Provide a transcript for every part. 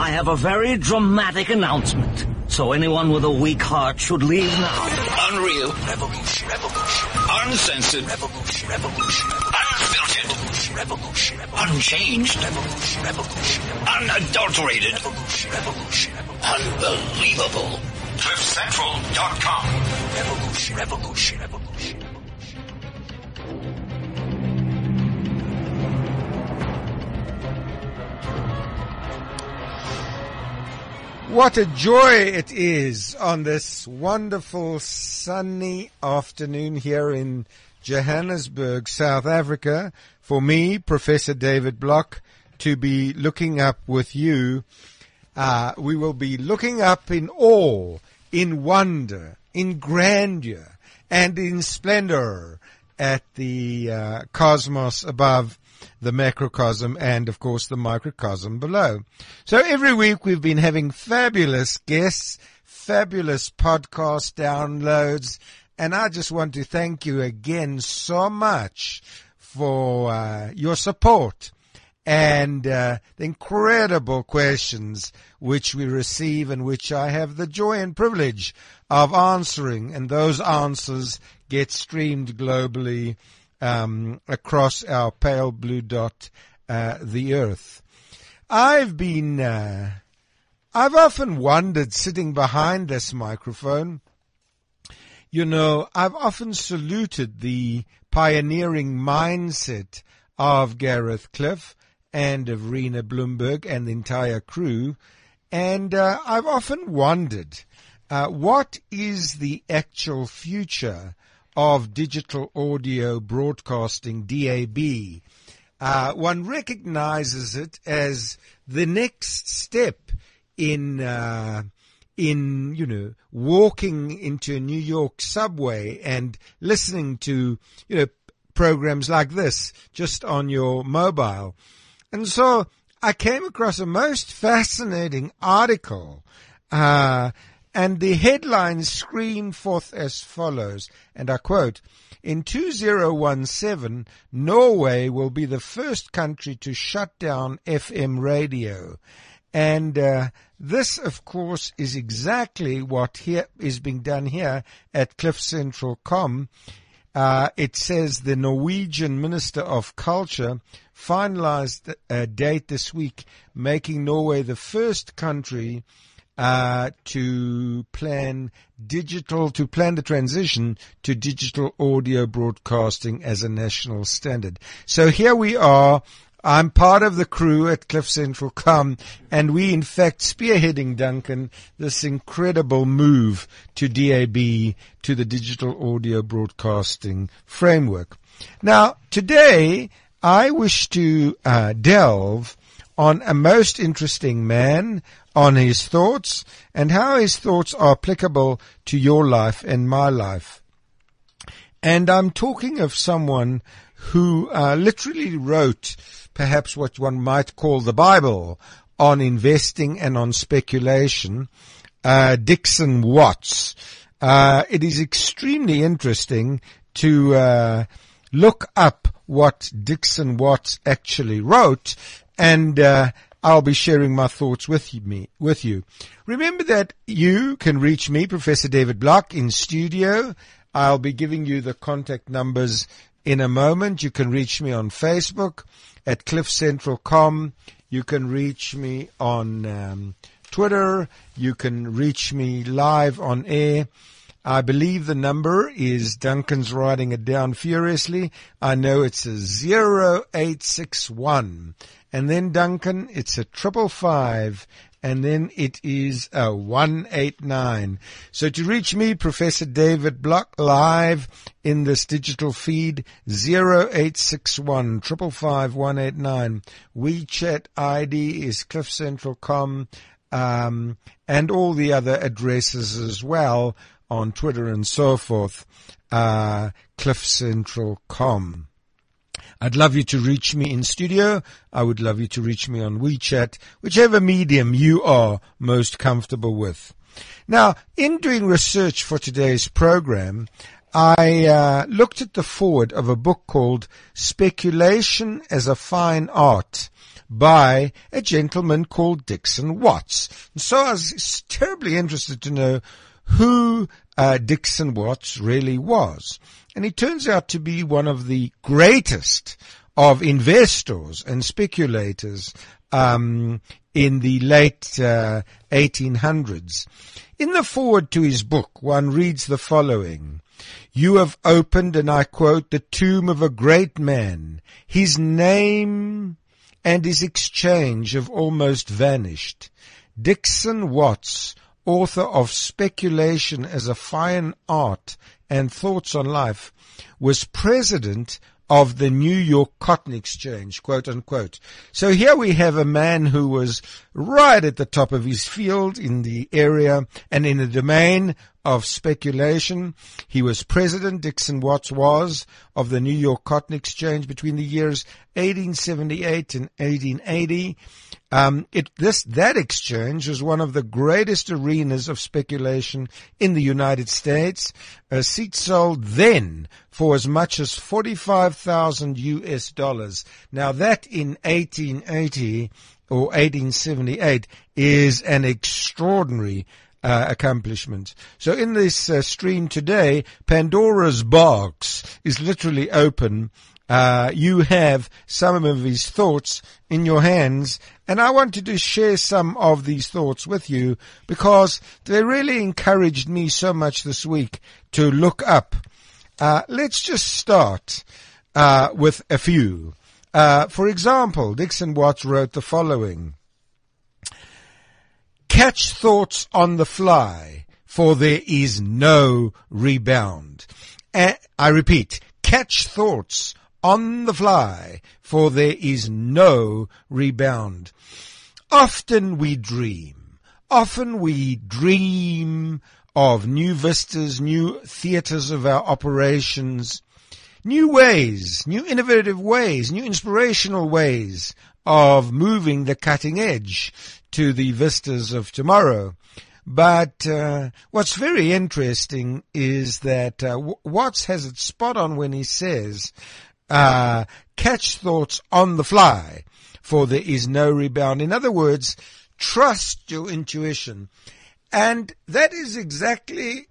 I have a very dramatic announcement, so anyone with a weak heart should leave now. Unreal. Revolution. Revolution. Uncensored. Revolution. Revolution. Unfiltered. Revolution. Unchanged. Revolution. Revolution. Unadulterated. Revolution. Revolution. Unbelievable. CliffCentral.com. Revolution. Revolution. Revolution. What a joy it is on this wonderful sunny afternoon here in Johannesburg, South Africa, for me, Professor David Block, to be looking up with you. We will be looking up in awe, in wonder, in grandeur, and in splendor at the cosmos above, the macrocosm, and, of course, the microcosm below. So every week we've been having fabulous guests, fabulous podcast downloads, and I just want to thank you again so much for your support and the incredible questions which we receive and which I have the joy and privilege of answering, and those answers get streamed globally across our pale blue dot, the Earth. I've often wondered, sitting behind this microphone, you know, I've often saluted the pioneering mindset of Gareth Cliff and of Rena Bloomberg and the entire crew, and I've often wondered, what is the actual future of digital audio broadcasting, DAB. One recognizes it as the next step in, you know, walking into a New York subway and listening to, you know, programs like this just on your mobile. And so I came across a most fascinating article, and the headline screamed forth as follows, and I quote, "In 2017, Norway will be the first country to shut down FM radio." And this, of course, is exactly what here is being done here at CliffCentral.com. It says the Norwegian Minister of Culture finalized a date this week, making Norway the first country to plan the transition to digital audio broadcasting as a national standard. So here we are. I'm part of the crew at CliffCentral.com, and we, in fact, spearheading, Duncan, this incredible move to DAB, to the digital audio broadcasting framework. Now, today, I wish to delve on a most interesting man, on his thoughts, and how his thoughts are applicable to your life and my life. And I'm talking of someone who literally wrote perhaps what one might call the Bible on investing and on speculation, Dixon Watts. It is extremely interesting to look up what Dixon Watts actually wrote, and I'll be sharing my thoughts with you. Remember that you can reach me, Professor David Block, in studio. I'll be giving you the contact numbers in a moment. You can reach me on Facebook at CliffCentral.com. You can reach me on Twitter. You can reach me live on air. I believe the number is, Duncan's writing it down furiously, I know it's a 0861. And then, Duncan, it's a 555, and then it is a 189. So to reach me, Professor David Block, live in this digital feed, 0861 555 189. WeChat ID is CliffCentral.com, and all the other addresses as well on Twitter and so forth, CliffCentral.com. I'd love you to reach me in studio. I would love you to reach me on WeChat, whichever medium you are most comfortable with. Now, in doing research for today's program, I looked at the foreword of a book called Speculation as a Fine Art by a gentleman called Dixon Watts. And so I was terribly interested to know who Dixon Watts really was. And he turns out to be one of the greatest of investors and speculators in the late 1800s. In the foreword to his book, one reads the following. You have opened, and I quote, the tomb of a great man. His name and his exchange have almost vanished. Dixon Watts, author of Speculation as a Fine Art and Thoughts on Life, was president of the New York Cotton Exchange, quote unquote. So here we have a man who was right at the top of his field in the area and in the domain of speculation. He was president, Dixon Watts was, of the New York Cotton Exchange between the years 1878 and 1880. That exchange was one of the greatest arenas of speculation in the United States. Seats sold then for as much as $45,000. Now that in 1880 or 1878 is an extraordinary accomplishment. So in this stream today, Pandora's box is literally open. You have some of his thoughts in your hands, and I wanted to share some of these thoughts with you because they really encouraged me so much this week to look up. Let's just start with a few. For example, Dixon Watts wrote the following. Catch thoughts on the fly, for there is no rebound. I repeat, catch thoughts on the fly, for there is no rebound. Often we dream of new vistas, new theaters of our operations, new ways, new innovative ways, new inspirational ways of moving the cutting edge to the vistas of tomorrow. But what's very interesting is that Watts has it spot on when he says, catch thoughts on the fly, for there is no rebound. In other words, trust your intuition. And that is exactly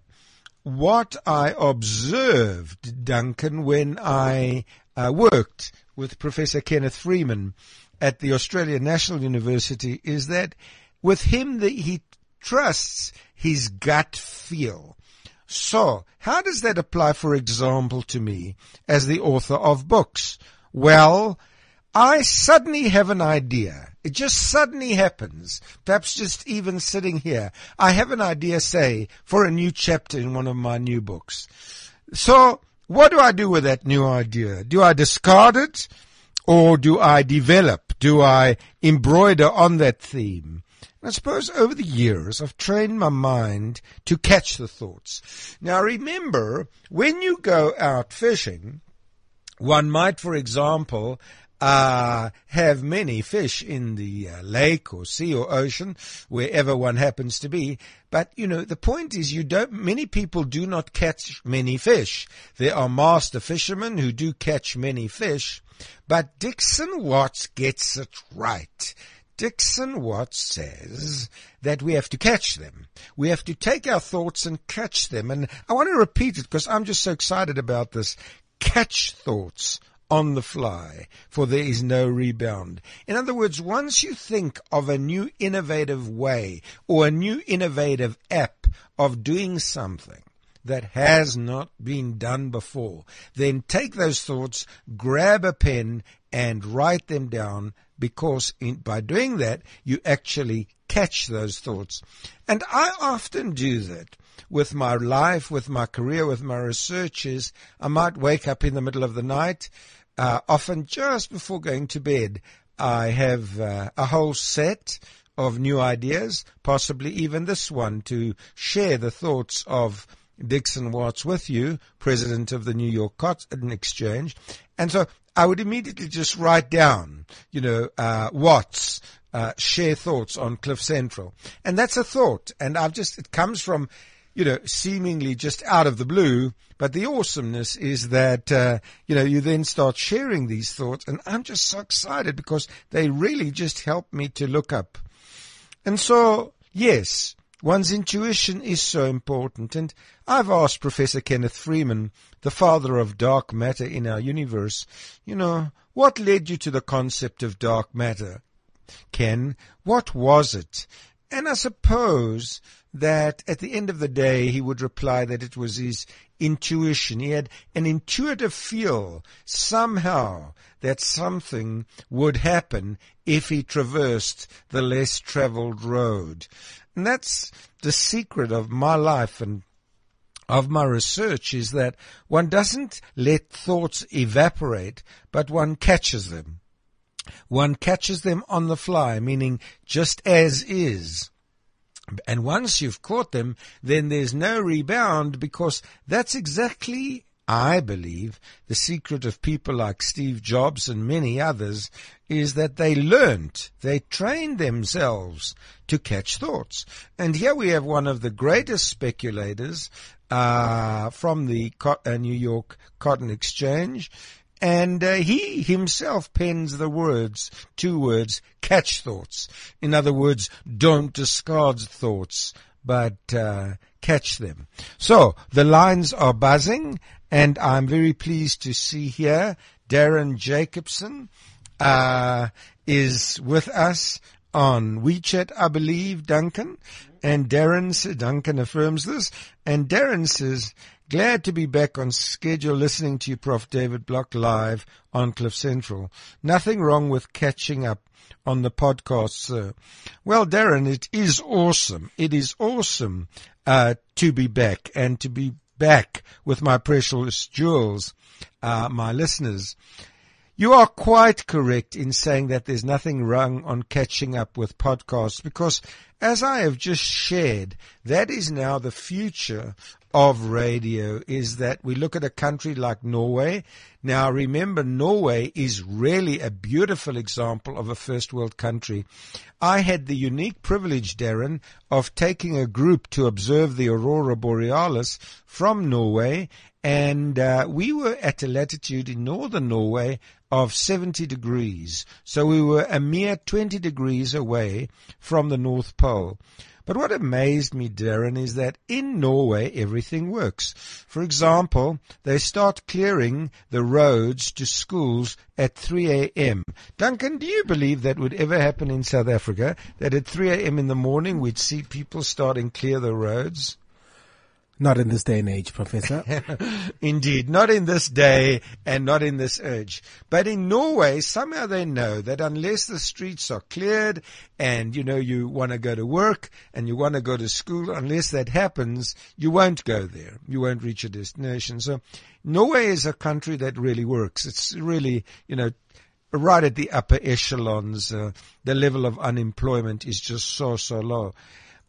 what I observed, Duncan, when I worked with Professor Kenneth Freeman at the Australian National University, is that with him he trusts his gut feel. So how does that apply, for example, to me as the author of books? Well, I suddenly have an idea. It just suddenly happens. Perhaps just even sitting here, I have an idea, say, for a new chapter in one of my new books. So what do I do with that new idea? Do I discard it, or do I develop? Do I embroider on that theme? I suppose over the years I've trained my mind to catch the thoughts. Now remember, when you go out fishing, one might, for example, have many fish in the lake or sea or ocean, wherever one happens to be. But, you know, the point is many people do not catch many fish. There are master fishermen who do catch many fish, but Dixon Watts gets it right. Dixon Watts says that we have to catch them. We have to take our thoughts and catch them. And I want to repeat it because I'm just so excited about this. Catch thoughts on the fly, for there is no rebound. In other words, once you think of a new innovative way or a new innovative app of doing something that has not been done before, then take those thoughts, grab a pen, and write them down, because by doing that, you actually catch those thoughts. And I often do that with my life, with my career, with my researches. I might wake up in the middle of the night, often just before going to bed. I have a whole set of new ideas, possibly even this one, to share the thoughts of Dixon Watts with you, president of the New York Cotton Exchange. And so I would immediately just write down, Watts, share thoughts on Cliff Central. And that's a thought. And it comes from you know, seemingly just out of the blue. But the awesomeness is that, you know, you then start sharing these thoughts. And I'm just so excited because they really just help me to look up. And so, yes, one's intuition is so important. And I've asked Professor Kenneth Freeman, the father of dark matter in our universe, you know, what led you to the concept of dark matter? Ken, what was it? And I suppose that at the end of the day, he would reply that it was his intuition. He had an intuitive feel somehow that something would happen if he traversed the less traveled road. And that's the secret of my life and of my research, is that one doesn't let thoughts evaporate, but one catches them. One catches them on the fly, meaning just as is. And once you've caught them, then there's no rebound, because that's exactly, I believe, the secret of people like Steve Jobs and many others, is that they learnt, they trained themselves to catch thoughts. And here we have one of the greatest speculators from the New York Cotton Exchange. And he himself pens the words, two words, catch thoughts. In other words, don't discard thoughts, but catch them. So the lines are buzzing, and I'm very pleased to see here Darren Jacobson is with us on WeChat, I believe, Duncan. And Duncan affirms this. And Darren says, glad to be back on schedule listening to you, Prof. David Block, live on Cliff Central. Nothing wrong with catching up on the podcast, sir. Well, Darren, it is awesome. It is awesome to be back, and to be back with my precious jewels, my listeners. You are quite correct in saying that there's nothing wrong on catching up with podcasts, because, as I have just shared, that is now the future of radio, is that we look at a country like Norway. Now, remember, Norway is really a beautiful example of a first world country. I had the unique privilege, Darren, of taking a group to observe the Aurora Borealis from Norway, and we were at a latitude in northern Norway of 70 degrees. So we were a mere 20 degrees away from the North Pole. But what amazed me, Darren, is that in Norway, everything works. For example, they start clearing the roads to schools at 3 a.m. Duncan, do you believe that would ever happen in South Africa, that at 3 a.m. in the morning we'd see people starting to clear the roads? Not in this day and age, Professor. Indeed, not in this day and not in this age. But in Norway, somehow they know that unless the streets are cleared and, you know, you want to go to work and you want to go to school, unless that happens, you won't go there. You won't reach your destination. So Norway is a country that really works. It's really, you know, right at the upper echelons. The level of unemployment is just so low.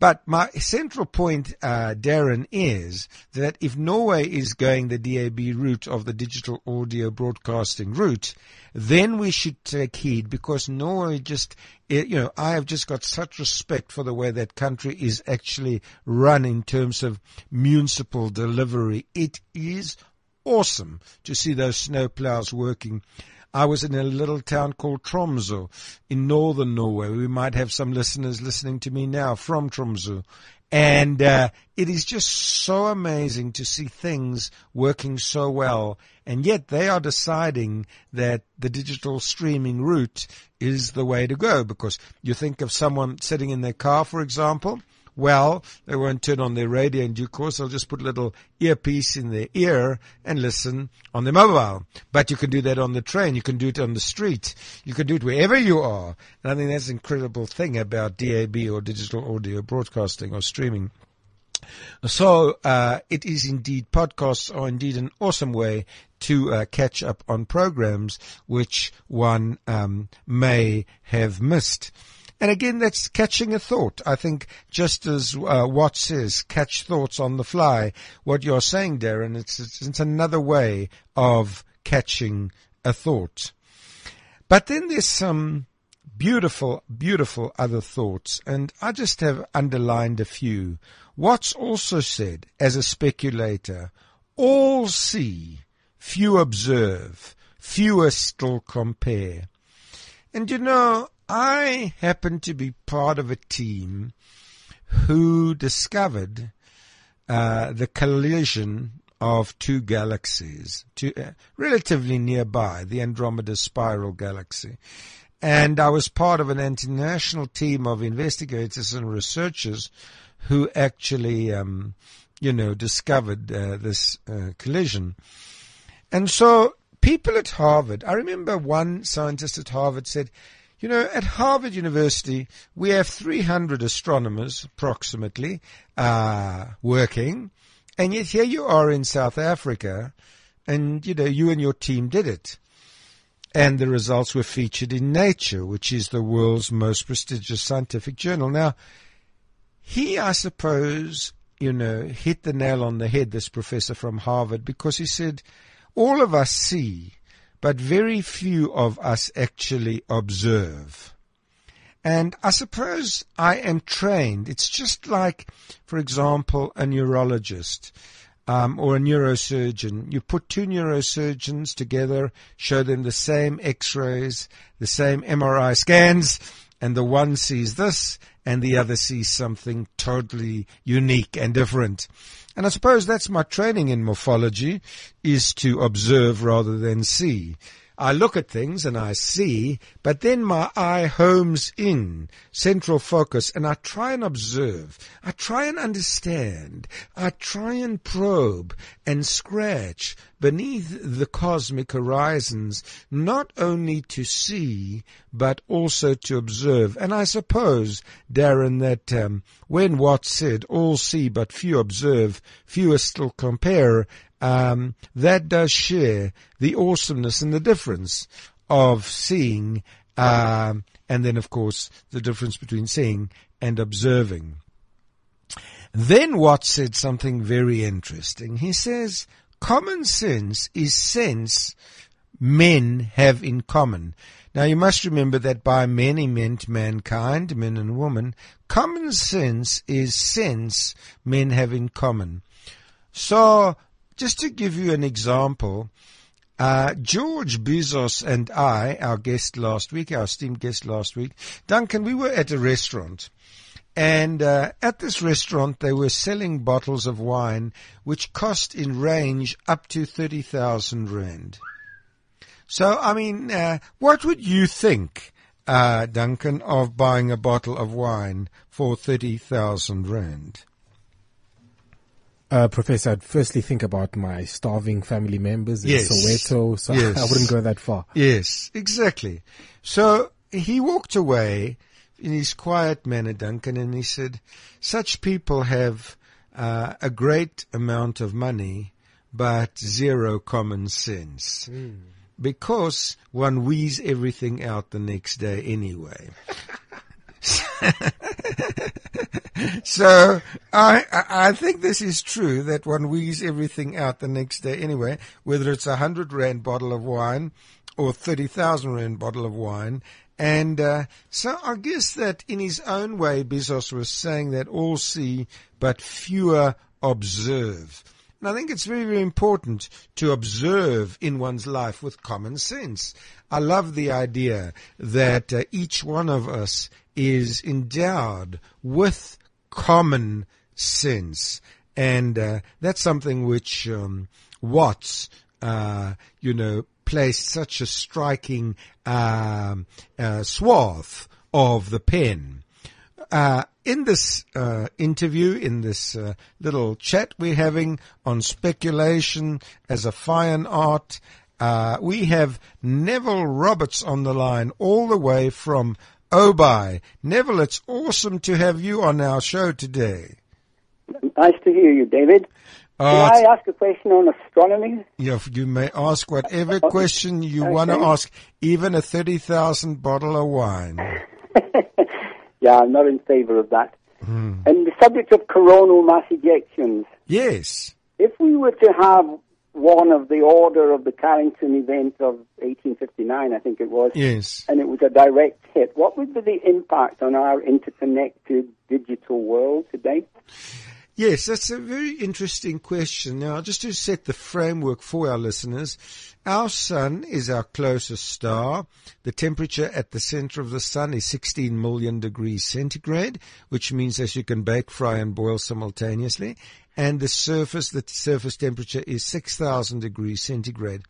But my central point, Darren, is that if Norway is going the DAB route of the digital audio broadcasting route, then we should take heed, because Norway just, you know, I have just got such respect for the way that country is actually run in terms of municipal delivery. It is awesome to see those snow plows working. I was in a little town called Tromsø in northern Norway. We might have some listeners listening to me now from Tromsø. And it is just so amazing to see things working so well. And yet they are deciding that the digital streaming route is the way to go, because you think of someone sitting in their car, for example. Well, they won't turn on their radio in due course. They'll just put a little earpiece in their ear and listen on their mobile. But you can do that on the train. You can do it on the street. You can do it wherever you are. And I think that's an incredible thing about DAB, or digital audio broadcasting or streaming. So it is indeed, podcasts are indeed an awesome way to catch up on programs which one may have missed. And again, that's catching a thought. I think just as Watts says, catch thoughts on the fly, what you're saying, Darren, it's another way of catching a thought. But then there's some Beautiful, beautiful other thoughts, and I just have underlined a few. Watts also said, as a speculator, all see, few observe, fewer still compare. And you know, I happen to be part of a team who discovered the collision of two galaxies, relatively nearby, the Andromeda Spiral Galaxy. And I was part of an international team of investigators and researchers who actually, discovered this collision. And so people at Harvard, I remember one scientist at Harvard said, you know, at Harvard University, we have 300 astronomers approximately working. And yet here you are in South Africa and, you know, you and your team did it. And the results were featured in Nature, which is the world's most prestigious scientific journal. Now, he, I suppose, hit the nail on the head, this professor from Harvard, because he said, all of us see, but very few of us actually observe. And I suppose I am trained. It's just like, for example, a neurologist. Or a neurosurgeon. You put two neurosurgeons together, show them the same x-rays, the same MRI scans, and the one sees this and the other sees something totally unique and different. And I suppose that's my training in morphology, is to observe rather than see. I look at things and I see, but then my eye homes in, central focus, and I try and observe. I try and understand. I try and probe and scratch beneath the cosmic horizons, not only to see, but also to observe. And I suppose, Darren, that when Watts said, all see but few observe, fewer still compare, that does share the awesomeness and the difference of seeing, and then, of course, the difference between seeing and observing. Then Watts said something very interesting. He says, common sense is sense men have in common. Now, you must remember that by men he meant mankind, men and women. Common sense is sense men have in common. So, just to give you an example, George Bizos and I, our esteemed guest last week, Duncan, we were at a restaurant. And at this restaurant, they were selling bottles of wine, which cost in range up to 30,000 rand. So, I mean, what would you think, Duncan, of buying a bottle of wine for 30,000 rand? Professor, I'd firstly think about my starving family members in Soweto, so yes. I wouldn't go that far. Yes, exactly. So he walked away in his quiet manner, Duncan, and he said, such people have a great amount of money, but zero common sense. Mm. Because one wheezes everything out the next day anyway. So I think this is true, that one wheezes everything out the next day anyway, whether it's 100 rand bottle of wine or 30,000 rand bottle of wine. And so I guess that in his own way, Bezos was saying that all see but fewer observe. And I think it's very, very important to observe in one's life with common sense. I love the idea that each one of us is endowed with common sense. And that's something which Watts, placed such a striking swath of the pen. In this interview, in this little chat we're having on speculation as a fine art, we have Neville Roberts on the line all the way from Obi. Neville, it's awesome to have you on our show today. Nice to hear you, David. Can I ask a question on astronomy? You may ask whatever question you want to ask, even a 30,000 bottle of wine. Yeah, I'm not in favor of that. Mm. And the subject of coronal mass ejections. Yes. If we were to have one of the order of the Carrington event of 1859, I think it was. Yes. And it was a direct hit. What would be the impact on our interconnected digital world today? Yes, that's a very interesting question. Now, just to set the framework for our listeners, our sun is our closest star. The temperature at the center of the sun is 16 million degrees centigrade, which means that you can bake, fry, and boil simultaneously. And the surface temperature is 6,000 degrees centigrade.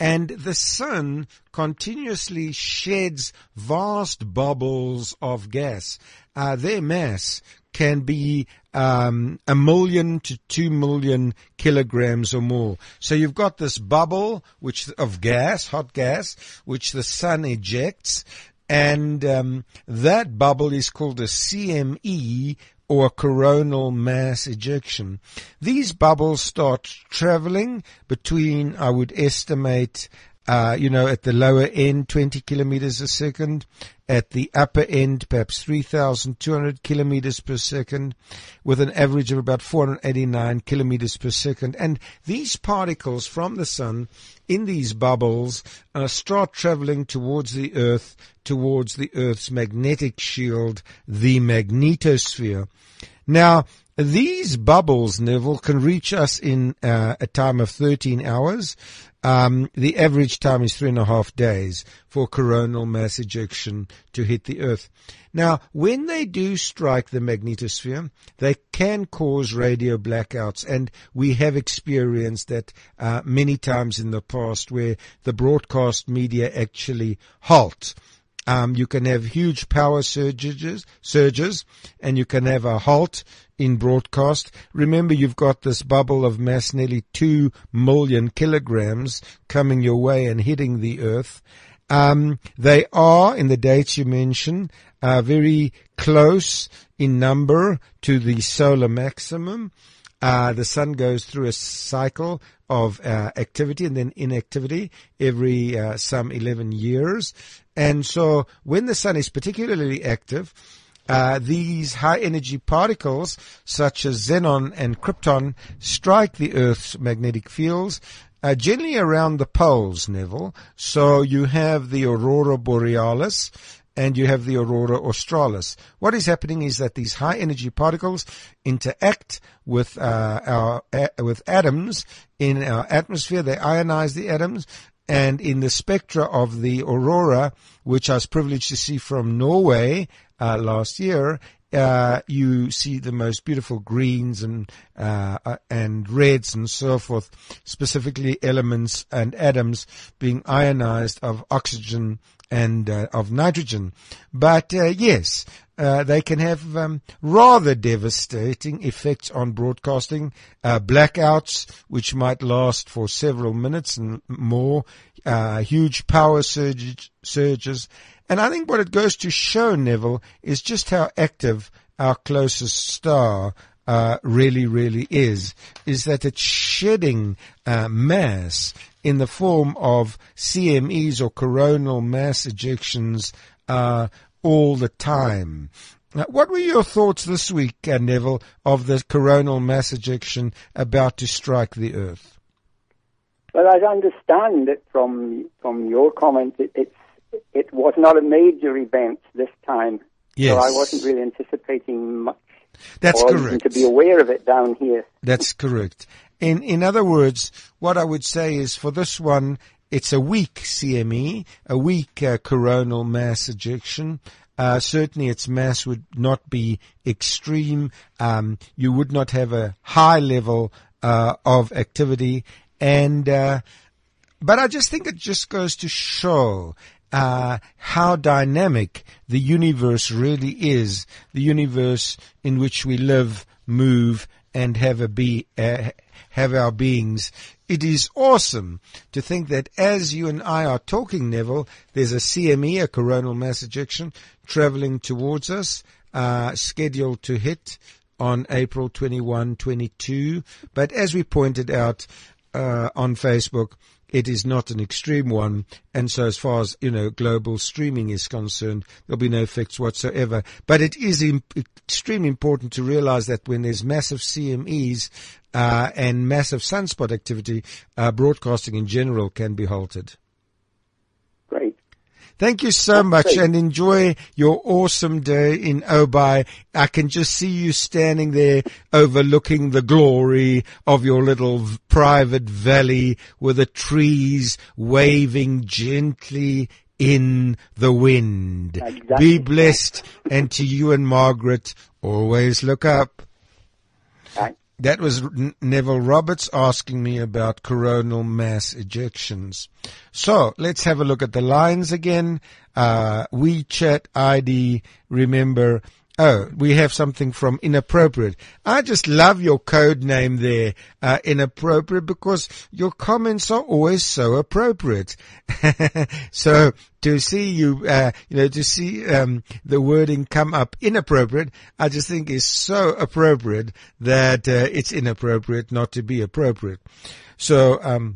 And the sun continuously sheds vast bubbles of gas. Their mass can be 1 million to 2 million kilograms or more. So you've got this bubble of hot gas, which the sun ejects, and that bubble is called a CME, or a coronal mass ejection. These bubbles start traveling between, I would estimate, at the lower end, 20 kilometers a second, at the upper end, perhaps 3,200 kilometers per second, with an average of about 489 kilometers per second. And these particles from the sun in these bubbles start traveling towards the Earth, towards the Earth's magnetic shield, the magnetosphere. Now, these bubbles, Neville, can reach us in a time of 13 hours. The average time is 3.5 days for coronal mass ejection to hit the Earth. Now, when they do strike the magnetosphere, they can cause radio blackouts, and we have experienced that many times in the past, where the broadcast media actually halt. You can have huge power surges, and you can have a halt in broadcast. Remember, you've got this bubble of mass, nearly 2 million kilograms, coming your way and hitting the Earth. They are, in the dates you mentioned, very close in number to the solar maximum. The sun goes through a cycle of activity and then inactivity every some 11 years. And so when the sun is particularly active, these high-energy particles, such as xenon and krypton, strike the Earth's magnetic fields, generally around the poles, Neville. So you have the aurora borealis, and you have the aurora australis. What is happening is that these high-energy particles interact with with atoms in our atmosphere. They ionize the atoms. And in the spectra of the aurora, which I was privileged to see from Norway last year, you see the most beautiful greens and reds and so forth, specifically elements and atoms being ionized of oxygen and of nitrogen. But they can have rather devastating effects on broadcasting, blackouts, which might last for several minutes and more, huge power surges. And I think what it goes to show, Neville, is just how active our closest star really, really is that it's shedding mass in the form of CMEs, or coronal mass ejections, all the time. Now, what were your thoughts this week, Neville, of the coronal mass ejection about to strike the Earth? Well, I understand that from your comments, it was not a major event this time. Yes. So I wasn't really anticipating much. That's correct. To be aware of it down here. That's correct. In other words, what I would say is, for this one, it's a weak CME, a weak coronal mass ejection. Certainly its mass would not be extreme. You would not have a high level of activity. And but I just think it just goes to show how dynamic the universe really is, the universe in which we live, move, and have our beings. It is awesome to think that as you and I are talking, Neville, there's a CME, a coronal mass ejection, traveling towards us, scheduled to hit on April 21, 22. But as we pointed out on Facebook, It is not an extreme one. And so as far as, you know, global streaming is concerned, there'll be no effects whatsoever. But it is extremely important to realize that when there's massive CMEs, and massive sunspot activity, broadcasting in general can be halted. Great. Thank you so much, and enjoy your awesome day in Obi. I can just see you standing there overlooking the glory of your little private valley with the trees waving gently in the wind. Exactly. Be blessed, and to you and Margaret, always look up. Right. That was Neville Roberts asking me about coronal mass ejections. So let's have a look at the lines again. WeChat ID, remember. Oh, we have something from Inappropriate. I just love your code name there, Inappropriate, because your comments are always so appropriate. So to see you, to see the wording come up Inappropriate, I just think is so appropriate that it's inappropriate not to be appropriate. So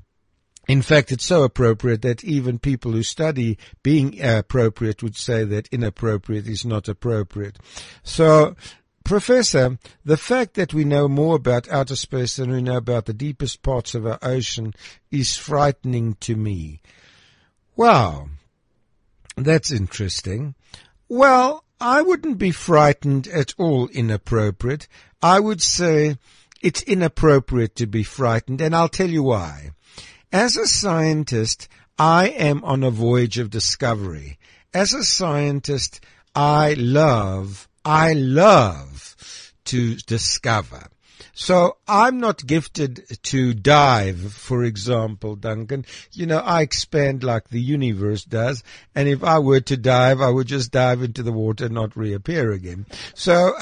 in fact, it's so appropriate that even people who study being appropriate would say that inappropriate is not appropriate. So, Professor, the fact that we know more about outer space than we know about the deepest parts of our ocean is frightening to me. Wow, that's interesting. Well, I wouldn't be frightened at all, Inappropriate. I would say it's inappropriate to be frightened, and I'll tell you why. As a scientist, I am on a voyage of discovery. As a scientist, I love to discover. So I'm not gifted to dive, for example, Duncan. You know, I expand like the universe does. And if I were to dive, I would just dive into the water and not reappear again. So,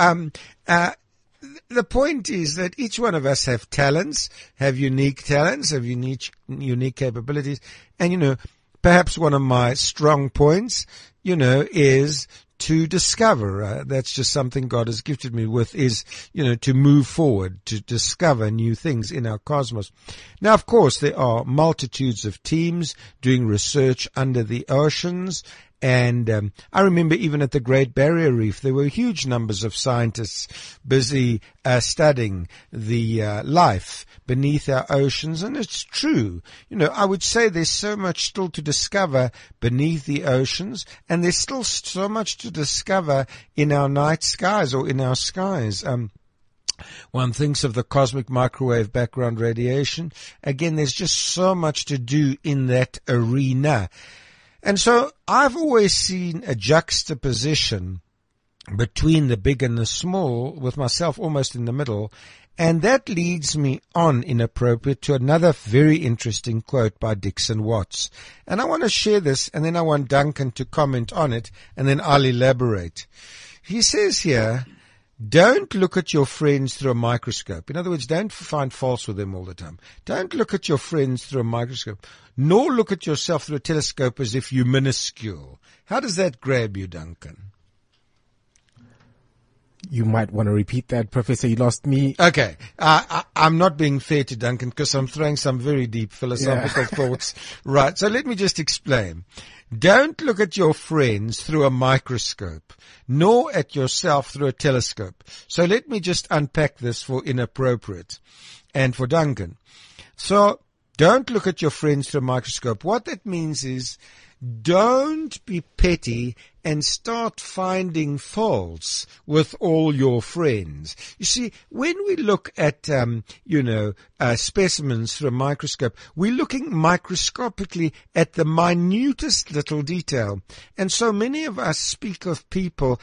the point is that each one of us have talents, have unique capabilities. And, you know, perhaps one of my strong points, you know, is to discover. That's just something God has gifted me with, is, you know, to move forward, to discover new things in our cosmos. Now, of course, there are multitudes of teams doing research under the oceans. And I remember even at the Great Barrier Reef, there were huge numbers of scientists busy studying the life beneath our oceans. And it's true. You know, I would say there's so much still to discover beneath the oceans, and there's still so much to discover in our night skies or in our skies. One thinks of the cosmic microwave background radiation. Again, there's just so much to do in that arena. And so I've always seen a juxtaposition between the big and the small, with myself almost in the middle. And that leads me on, Inappropriate, to another very interesting quote by Dixon Watts. And I want to share this, and then I want Duncan to comment on it, and then I'll elaborate. He says here, don't look at your friends through a microscope. In other words, don't find faults with them all the time. Don't look at your friends through a microscope, nor look at yourself through a telescope as if you're minuscule. How does that grab you, Duncan? You might want to repeat that, Professor. You lost me. Okay. I'm not being fair to Duncan because I'm throwing some very deep philosophical thoughts. Right. So let me just explain. Don't look at your friends through a microscope, nor at yourself through a telescope. So let me just unpack this for Inappropriate and for Duncan. So don't look at your friends through a microscope. What that means is don't be petty and start finding faults with all your friends. You see, when we look at, specimens through a microscope, we're looking microscopically at the minutest little detail. And so many of us speak of people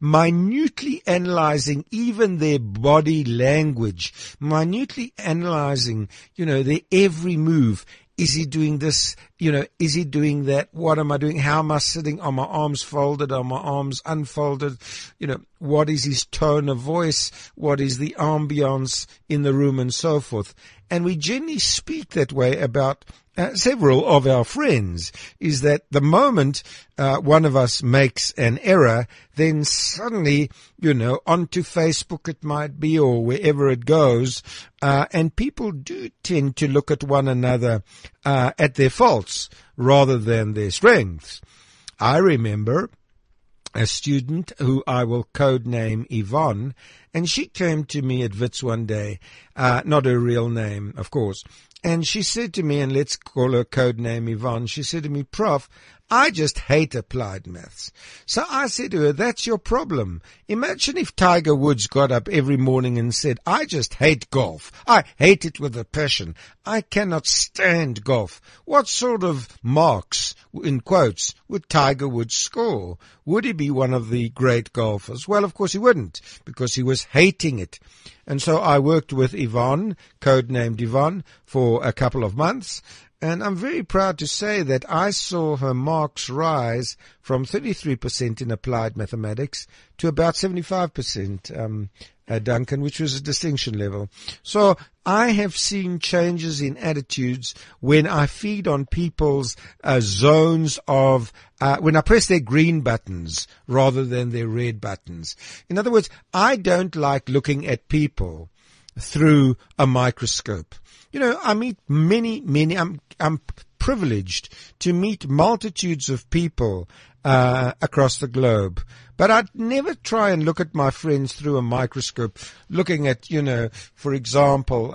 minutely analyzing even their body language, minutely analyzing, their every move. Is he doing this? you know, is he doing that? What am I doing? How am I sitting? Are my arms folded? Are my arms unfolded? You know, what is his tone of voice? What is the ambiance in the room and so forth? And we generally speak that way about several of our friends, is that the moment one of us makes an error, then suddenly, you know, onto Facebook it might be, or wherever it goes, and people do tend to look at one another at their faults rather than their strengths. I remember a student who I will codename Yvonne, and she came to me at WITS one day, not her real name, of course, and she said to me, and let's call her codename Yvonne, she said to me, "Prof, I just hate applied maths." So I said to her, that's your problem. Imagine if Tiger Woods got up every morning and said, "I just hate golf. I hate it with a passion. I cannot stand golf." What sort of marks, in quotes, would Tiger Woods score? Would he be one of the great golfers? Well, of course he wouldn't, because he was hating it. And so I worked with Yvonne, codenamed Yvonne, for a couple of months. And I'm very proud to say that I saw her marks rise from 33% in applied mathematics to about 75%, Duncan, which was a distinction level. So I have seen changes in attitudes when I feed on people's zones of, when I press their green buttons rather than their red buttons. In other words, I don't like looking at people through a microscope. You know, I meet many, I'm privileged to meet multitudes of people across the globe. But I'd never try and look at my friends through a microscope, looking at, you know, for example,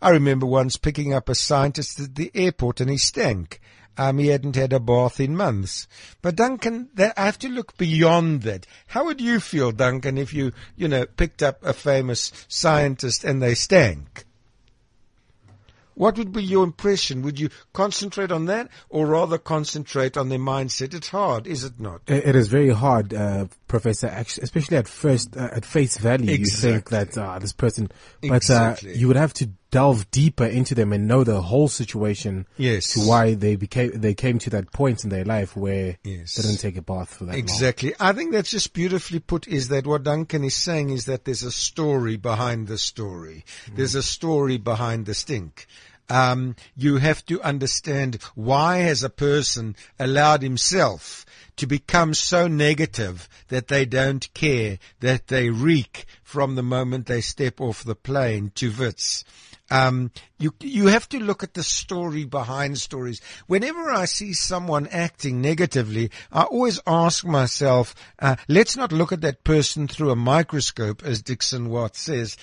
I remember once picking up a scientist at the airport and he stank. He hadn't had a bath in months. But Duncan, I have to look beyond that. How would you feel, Duncan, if you, you know, picked up a famous scientist and they stank? What would be your impression? Would you concentrate on that, or rather concentrate on their mindset? It's hard, is it not? It is very hard, Professor, especially at first, at face value. Exactly. You think that this person, but exactly, you would have to delve deeper into them and know the whole situation. Yes. To why they came to that point in their life where, yes, they didn't take a bath for that exactly long. I think that's just beautifully put, is that what Duncan is saying is that there's a story behind the story. Mm. There's a story behind the stink. You have to understand, why has a person allowed himself to become so negative that they don't care, that they reek from the moment they step off the plane to WITS? You have to look at the story behind stories. Whenever I see someone acting negatively, I always ask myself, let's not look at that person through a microscope, as Dixon Watts says.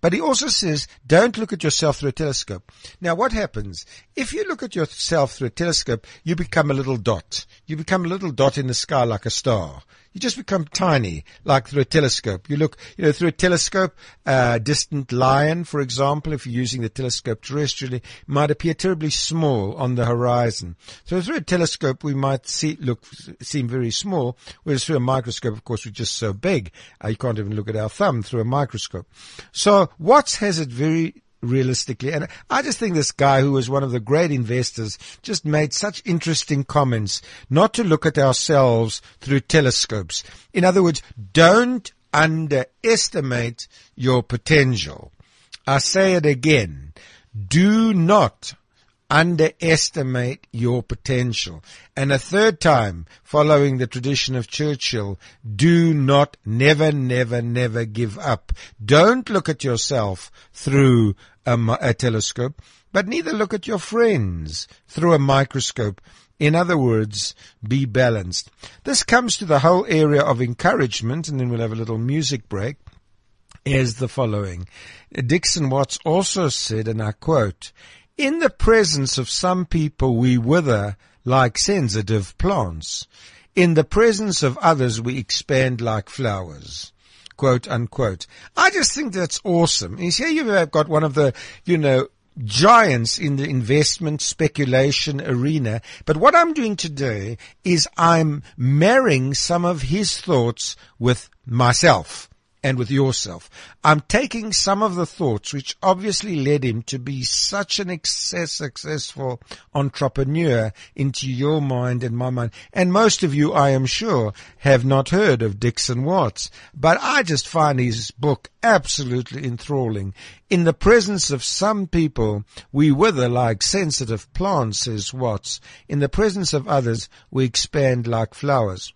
But he also says, don't look at yourself through a telescope. Now, what happens? If you look at yourself through a telescope, you become a little dot. You become a little dot in the sky like a star. You just become tiny, like through a telescope. You look, you know, through a telescope, distant lion, for example, if you're using the telescope terrestrially, might appear terribly small on the horizon. So through a telescope, we might seem very small, whereas through a microscope, of course, we're just so big. You can't even look at our thumb through a microscope. So Watts has it very realistically. And I just think this guy, who was one of the great investors, just made such interesting comments, not to look at ourselves through telescopes. In other words, don't underestimate your potential. I say it again. Do not underestimate your potential. And a third time, following the tradition of Churchill, do not, never, never, never give up. Don't look at yourself through a telescope, but neither look at your friends through a microscope. In other words, be balanced. This comes to the whole area of encouragement, and then we'll have a little music break, as the following. Dixon Watts also said, and I quote, "In the presence of some people we wither like sensitive plants. In the presence of others we expand like flowers." Quote, unquote. I just think that's awesome. You see, you've got one of the, you know, giants in the investment speculation arena. But what I'm doing today is I'm marrying some of his thoughts with myself. and with yourself. I'm taking some of the thoughts which obviously led him to be such an successful entrepreneur into your mind and my mind. And most of you, I am sure, have not heard of Dixon Watts, but I just find his book absolutely enthralling. In the presence of some people, we wither like sensitive plants, says Watts. In the presence of others, we expand like flowers.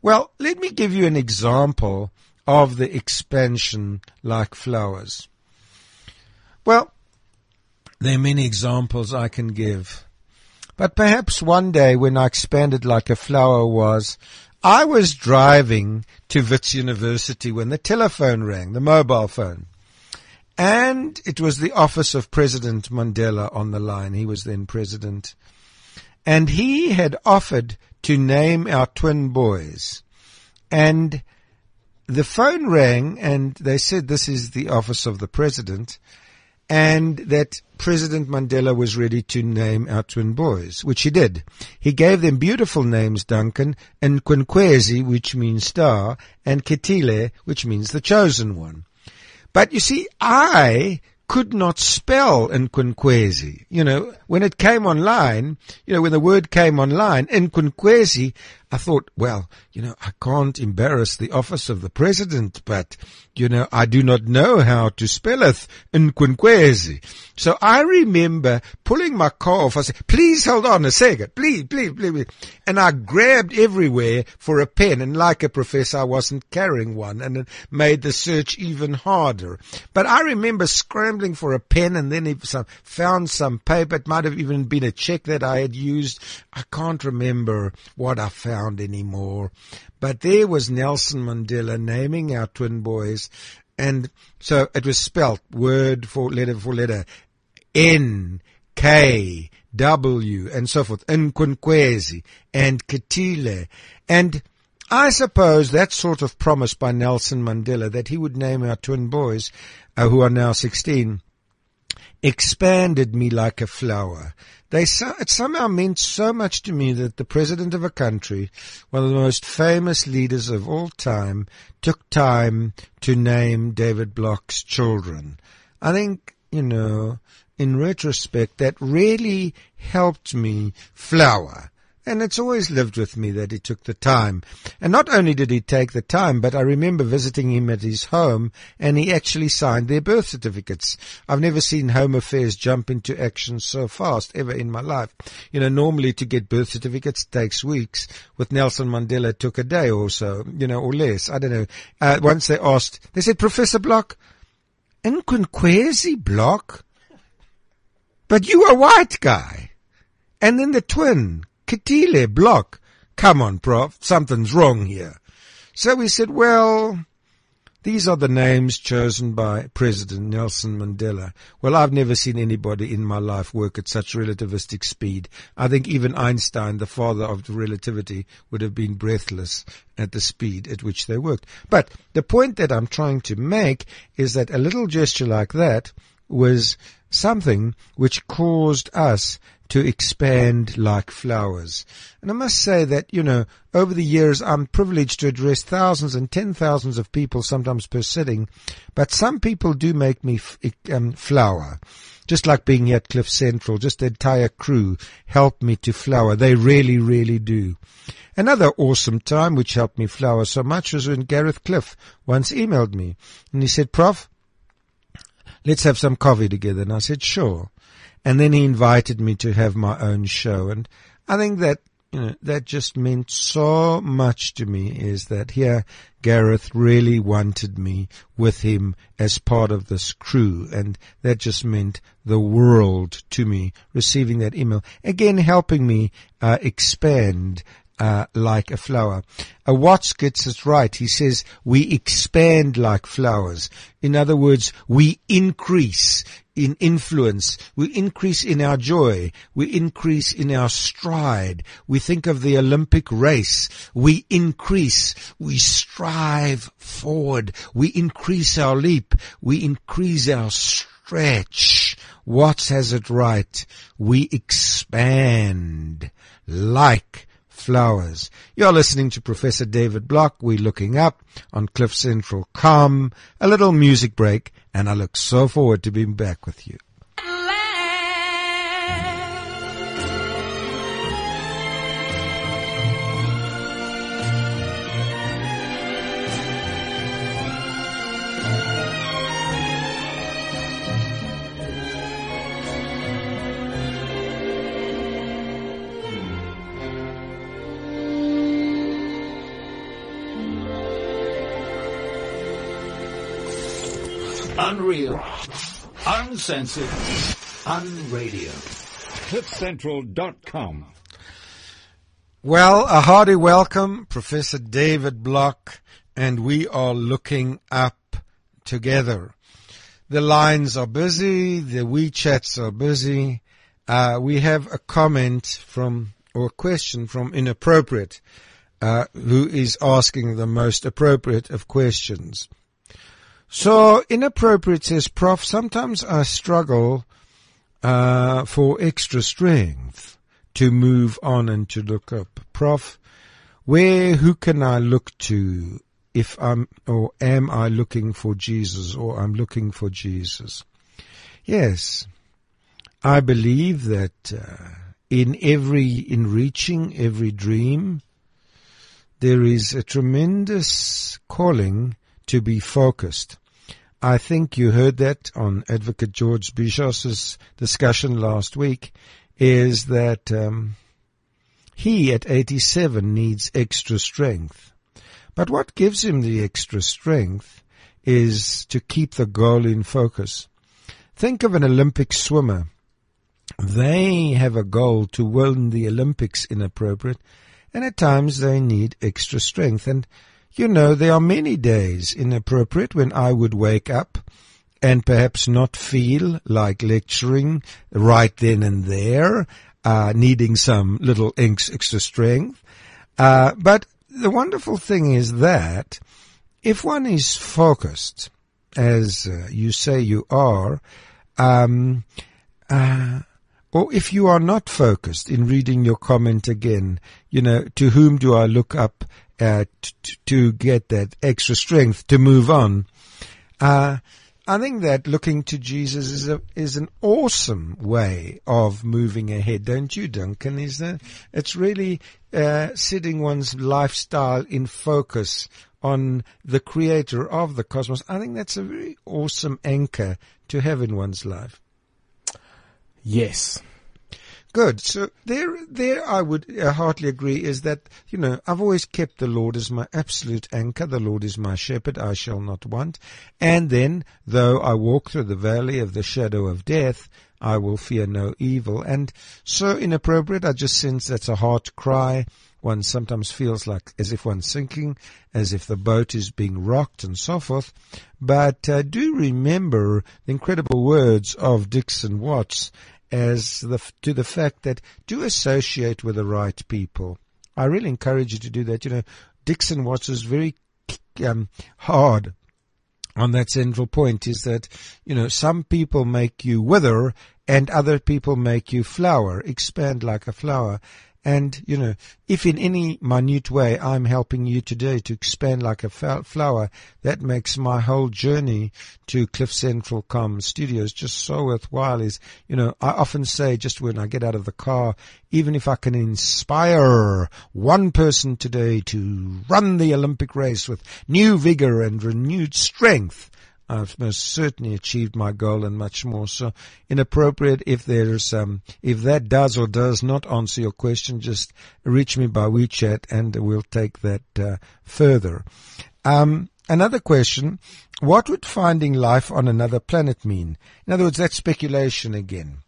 Well, let me give you an example of the expansion like flowers. Well, there are many examples I can give, but perhaps one day when I expanded like a flower was, I was driving to WITS University when the telephone rang, the mobile phone, and it was the office of President Mandela on the line. He was then president, and he had offered to name our twin boys, and the phone rang and they said this is the office of the president and that President Mandela was ready to name our twin boys, which he did. He gave them beautiful names, Duncan, and Nkwenkwezi, which means star, and Ketile, which means the chosen one. But you see, I could not spell Nkwenkwezi. You know, when it came online, you know, when the word came online, Nkwenkwezi, I thought, well, you know, I can't embarrass the office of the president, but, you know, I do not know how to spelleth Nkwenkwezi. So I remember pulling my car off. I said, please hold on a second. Please. And I grabbed everywhere for a pen. And like a professor, I wasn't carrying one, and it made the search even harder. But I remember scrambling for a pen, and then found some paper. It might have even been a check that I had used. I can't remember what I found anymore. But there was Nelson Mandela naming our twin boys. And so it was spelt word for letter, N, K, W, and so forth, Nkwenkwezi and Ketile. And I suppose that sort of promise by Nelson Mandela that he would name our twin boys, who are now 16, expanded me like a flower. It somehow meant so much to me that the president of a country, one of the most famous leaders of all time, took time to name David Block's children. I think, you know, in retrospect, that really helped me flower. And it's always lived with me that he took the time. And not only did he take the time, but I remember visiting him at his home, and he actually signed their birth certificates. I've never seen Home Affairs jump into action so fast ever in my life. You know, normally to get birth certificates takes weeks. With Nelson Mandela, it took a day or so, you know, or less. I don't know. Once they asked, they said, Professor Block, Nkwenkwezi Block? But you a white guy. And then the twin, Ketile Block. Come on, Prof, something's wrong here. So we said, well, these are the names chosen by President Nelson Mandela. Well, I've never seen anybody in my life work at such relativistic speed. I think even Einstein, the father of relativity, would have been breathless at the speed at which they worked. But the point that I'm trying to make is that a little gesture like that was something which caused us to expand like flowers. And I must say that, you know, over the years I'm privileged to address thousands and 10,000s of people sometimes per sitting, but some people do make me flower. Just like being here at Cliff Central, just the entire crew helped me to flower. They really, really do. Another awesome time which helped me flower so much was when Gareth Cliff once emailed me and he said, Prof, let's have some coffee together. And I said, sure. And then he invited me to have my own show. And I think that, you know, that just meant so much to me, is that here Gareth really wanted me with him as part of this crew. And that just meant the world to me, receiving that email. Again, helping me expand like a flower. Watts gets it right. He says, we expand like flowers. In other words, we increase in influence. We increase in our joy. We increase in our stride. We think of the Olympic race. We increase. We strive forward. We increase our leap. We increase our stretch. Watts has it right. We expand like flowers. You're listening to Professor David Block. We're looking up on CliffCentral.com. A little music break, and I look so forward to being back with you. Unreal, uncensored, unradio. CliffCentral.com. Well, a hearty welcome, Professor David Block, and we are looking up together. The lines are busy, the WeChats are busy. We have a comment from, or a question from Inappropriate, who is asking the most appropriate of questions. So, Inappropriate says, Prof, sometimes I struggle for extra strength to move on and to look up. Prof, who can I look to if I'm, or am I looking for Jesus, or I'm looking for Jesus? Yes, I believe that in reaching every dream, there is a tremendous calling to be focused. I think you heard that on Advocate George Bizos' discussion last week, is that he at 87 needs extra strength. But what gives him the extra strength is to keep the goal in focus. Think of an Olympic swimmer. They have a goal to win the Olympics, Inappropriate, and at times they need extra strength. And you know, there are many days, Inappropriate, when I would wake up and perhaps not feel like lecturing right then and there, needing some little extra strength. But the wonderful thing is that if one is focused, as you say you are, or if you are not focused, in reading your comment again, you know, to whom do I look up to get that extra strength to move on? I think that looking to Jesus is an awesome way of moving ahead, don't you, Duncan? It's really setting one's lifestyle in focus on the creator of the cosmos. I think that's a very awesome anchor to have in one's life. Yes. Good. So there I would heartily agree, is that, you know, I've always kept the Lord as my absolute anchor. The Lord is my shepherd, I shall not want. And then, though I walk through the valley of the shadow of death, I will fear no evil. And so, Inappropriate, I just sense that's a heart cry. One sometimes feels like as if one's sinking, as if the boat is being rocked and so forth. But do remember the incredible words of Dixon Watts, to the fact that do associate with the right people. I really encourage you to do that. You know, Dixon Watts is very hard on that central point, is that, you know, some people make you wither and other people make you flower, expand like a flower. And, you know, if in any minute way I'm helping you today to expand like a flower, that makes my whole journey to CliffCentral.com studios just so worthwhile. Is, you know, I often say, just when I get out of the car, even if I can inspire one person today to run the Olympic race with new vigor and renewed strength, I've most certainly achieved my goal and much more. So, Inappropriate, if that does or does not answer your question, just reach me by WeChat and we'll take that further. Another question: what would finding life on another planet mean? In other words, that's speculation again.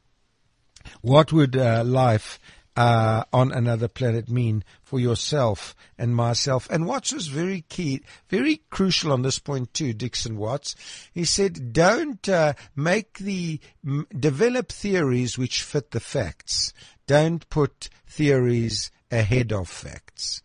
What would life on another planet mean for yourself and myself? And Watts was very key, very crucial on this point too, Dixon Watts. He said, don't develop theories which fit the facts. Don't put theories ahead of facts.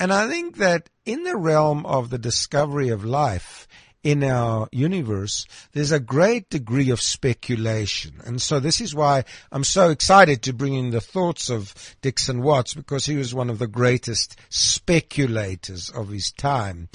And I think that in the realm of the discovery of life, in our universe, there's a great degree of speculation. And so this is why I'm so excited to bring in the thoughts of Dixon Watts, because he was one of the greatest speculators of his time,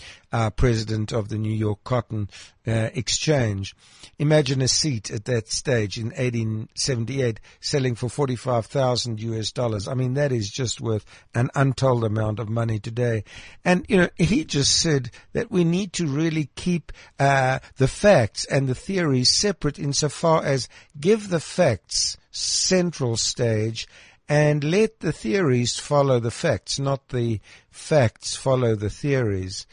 president of the New York Cotton Exchange. Imagine a seat at that stage in 1878 selling for $45,000 US. I mean, that is just worth an untold amount of money today. And, you know, he just said that we need to really keep the facts and the theories separate, insofar as give the facts central stage and let the theories follow the facts, not the facts follow the theories.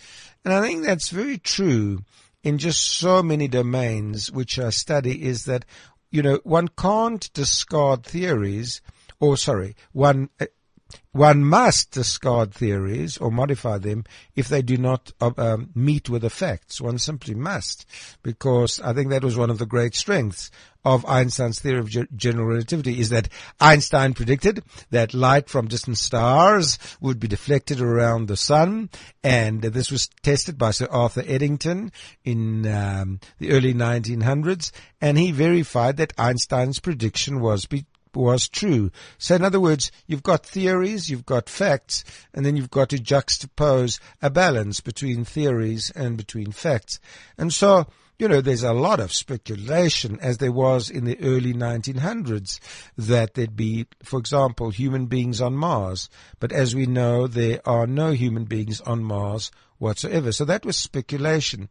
And I think that's very true in just so many domains which I study, is that, you know, one can't discard theories, or sorry, one must discard theories or modify them if they do not meet with the facts. One simply must, because I think that was one of the great strengths of Einstein's theory of general relativity, is that Einstein predicted that light from distant stars would be deflected around the sun, and this was tested by Sir Arthur Eddington in the early 1900s, and he verified that Einstein's prediction was true. So in other words, you've got theories, you've got facts, and then you've got to juxtapose a balance between theories and between facts. And so, you know, there's a lot of speculation, as there was in the early 1900s, that there'd be, for example, human beings on Mars. But as we know, there are no human beings on Mars whatsoever. So that was speculation.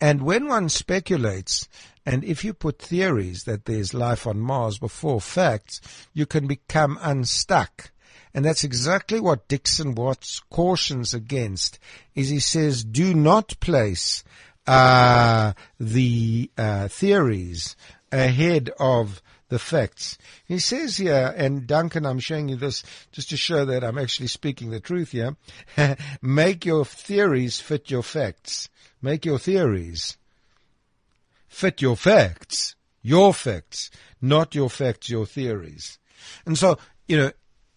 And when one speculates, and if you put theories that there's life on Mars before facts, you can become unstuck. And that's exactly what Dixon Watts cautions against, is he says, do not place the theories ahead of the facts. He says here, and Duncan, I'm showing you this just to show that I'm actually speaking the truth here, make your theories fit your facts. Make your theories fit your facts, not your facts, your theories. And so, you know,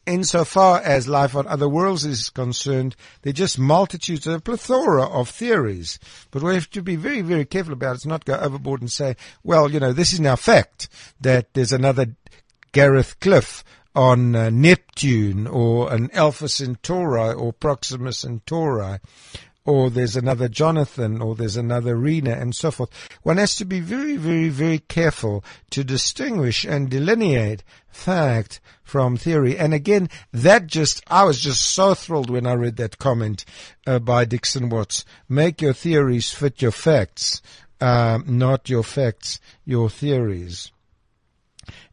insofar as life on other worlds is concerned, they're just multitudes, a plethora of theories. But we have to be very, very careful about it, to not go overboard and say, well, you know, this is now fact that there's another Gareth Cliff on Neptune, or an Alpha Centauri or Proxima Centauri, or there's another Jonathan, or there's another Rena, and so forth. One has to be very, very, very careful to distinguish and delineate fact from theory. And again, I was just so thrilled when I read that comment by Dixon Watts. Make your theories fit your facts, not your facts, your theories.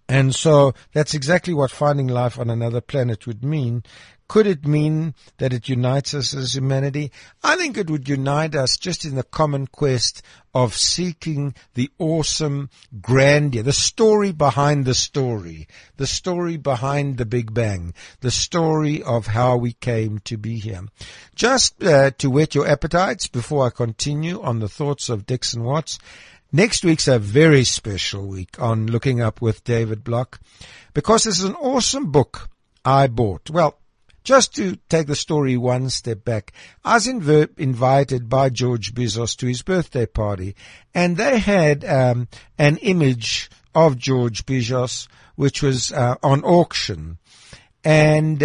And so that's exactly what finding life on another planet would mean. Could it mean that it unites us as humanity? I think it would unite us just in the common quest of seeking the awesome grandeur, the story behind the story, the story behind the Big Bang, the story of how we came to be here. Just to whet your appetites before I continue on the thoughts of Dixon Watts, next week's a very special week on Looking Up with David Block, because this is an awesome book I bought. Well, just to take the story one step back, I was invited by George Bizos to his birthday party, and they had an image of George Bizos which was on auction. And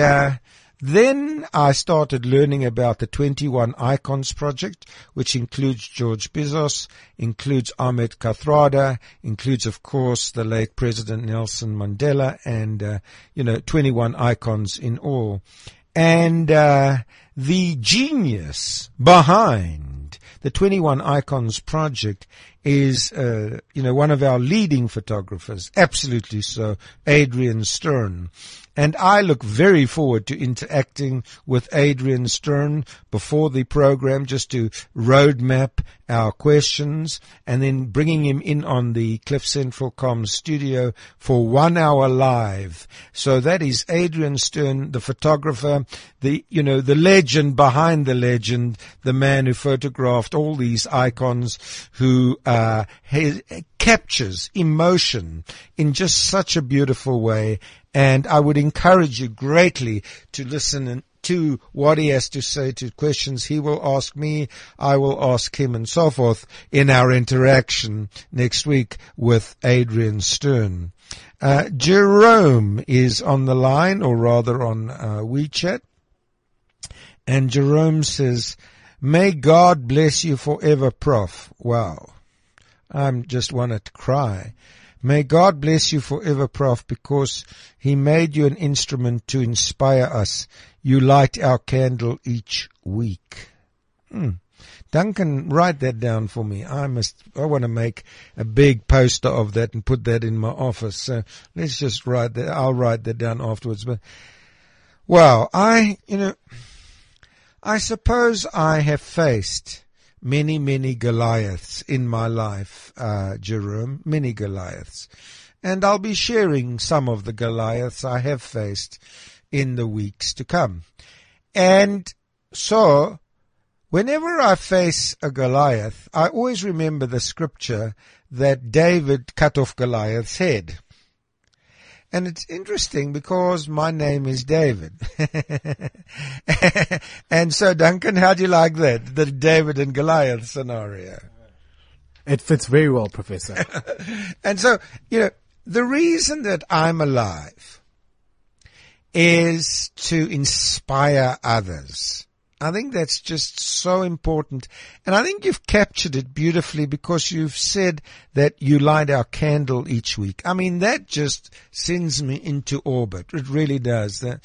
then I started learning about the 21 Icons project, which includes George Bizos, includes Ahmed Kathrada, includes, of course, the late President Nelson Mandela, and, 21 icons in all. And the genius behind the 21 Icons project is, one of our leading photographers, absolutely so, Adrian Stern. And I look very forward to interacting with Adrian Stern before the program, just to roadmap our questions, and then bringing him in on the CliffCentral.com studio for 1 hour live. So that is Adrian Stern, the photographer, the legend behind the legend, the man who photographed all these icons, who captures emotion in just such a beautiful way. And I would encourage you greatly to listen to what he has to say, to questions he will ask me, I will ask him, and so forth in our interaction next week with Adrian Stern. Jerome is on the line, or rather on WeChat. And Jerome says, "May God bless you forever, Prof." Wow. I'm just wanted to cry. May God bless you forever, Prof, because he made you an instrument to inspire us. You light our candle each week. Duncan, write that down for me. I want to make a big poster of that and put that in my office. So let's just write that. I'll write that down afterwards. But wow, I suppose I have faced many, many Goliaths in my life, Jerome, many Goliaths. And I'll be sharing some of the Goliaths I have faced in the weeks to come. And so, whenever I face a Goliath, I always remember the scripture that David cut off Goliath's head. And it's interesting because my name is David. And so, Duncan, how do you like that, the David and Goliath scenario? It fits very well, Professor. And so, the reason that I'm alive is to inspire others. I think that's just so important. And I think you've captured it beautifully because you've said that you light our candle each week. I mean, that just sends me into orbit. It really does. That,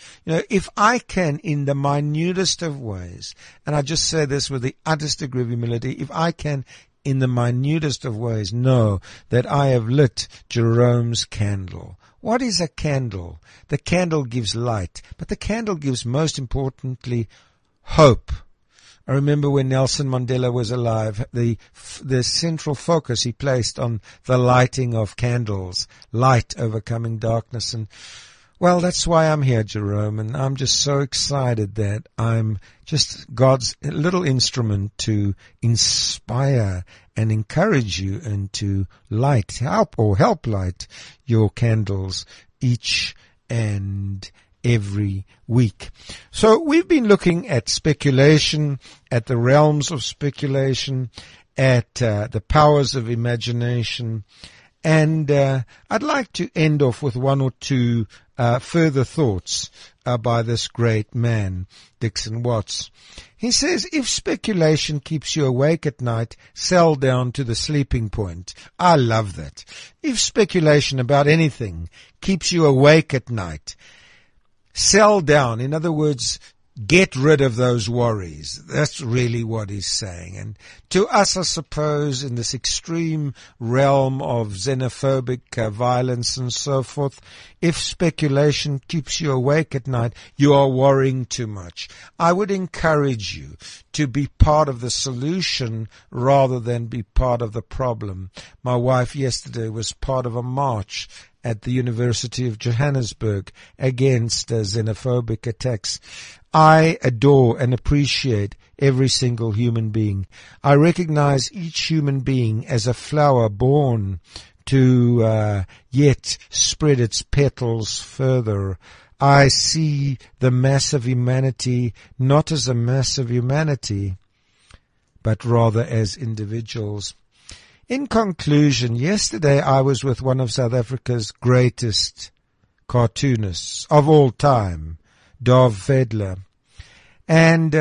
if I can, in the minutest of ways, and I just say this with the utterest degree of humility, if I can, in the minutest of ways, know that I have lit Jerome's candle. What is a candle? The candle gives light, but the candle gives, most importantly, hope. I remember when Nelson Mandela was alive, the central focus he placed on the lighting of candles, light overcoming darkness. And, well, that's why I'm here, Jerome, and I'm just so excited that I'm just God's little instrument to inspire and encourage you and to help light your candles each and every week. So we've been looking at speculation, at the realms of speculation, at the powers of imagination, and I'd like to end off with one or two further thoughts by this great man, Dixon Watts. He says, if speculation keeps you awake at night, sell down to the sleeping point. I love that. If speculation about anything keeps you awake at night, sell down. In other words, get rid of those worries. That's really what he's saying. And to us, I suppose, in this extreme realm of xenophobic violence and so forth, if speculation keeps you awake at night, you are worrying too much. I would encourage you to be part of the solution rather than be part of the problem. My wife yesterday was part of a march at the University of Johannesburg against xenophobic attacks. I adore and appreciate every single human being. I recognize each human being as a flower born to yet spread its petals further. I see the mass of humanity not as a mass of humanity, but rather as individuals. In conclusion, yesterday I was with one of South Africa's greatest cartoonists of all time, Dov Fedler, and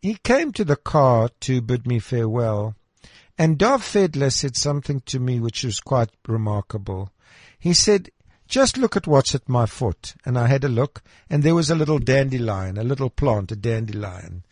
he came to the car to bid me farewell, and Dov Fedler said something to me which was quite remarkable. He said, "Just look at what's at my foot," and I had a look, and there was a little dandelion, a little plant, a dandelion,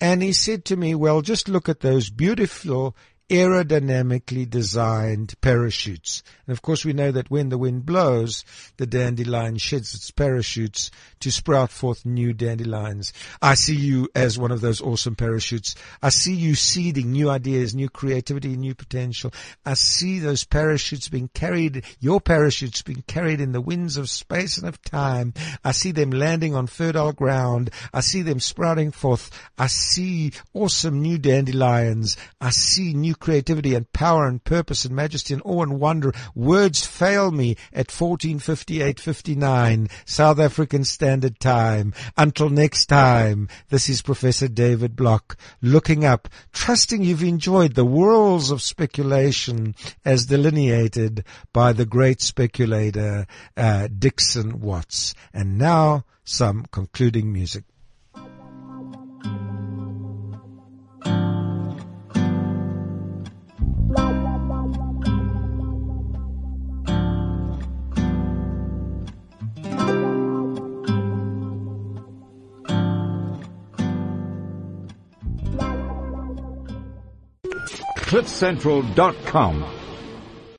and he said to me, "Well, just look at those beautiful aerodynamically designed parachutes." And of course we know that when the wind blows, the dandelion sheds its parachutes to sprout forth new dandelions. I see you as one of those awesome parachutes. I see you seeding new ideas, new creativity, new potential. I see those parachutes being carried, your parachutes being carried in the winds of space and of time. I see them landing on fertile ground. I see them sprouting forth. I see awesome new dandelions. I see new creativity and power and purpose and majesty and awe and wonder. Words fail me at 14:58:59 South African Standard Time. Until next time, this is Professor David Block looking up, trusting you've enjoyed the whirls of speculation as delineated by the great speculator Dixon Watts. And now some concluding music. CliffCentral.com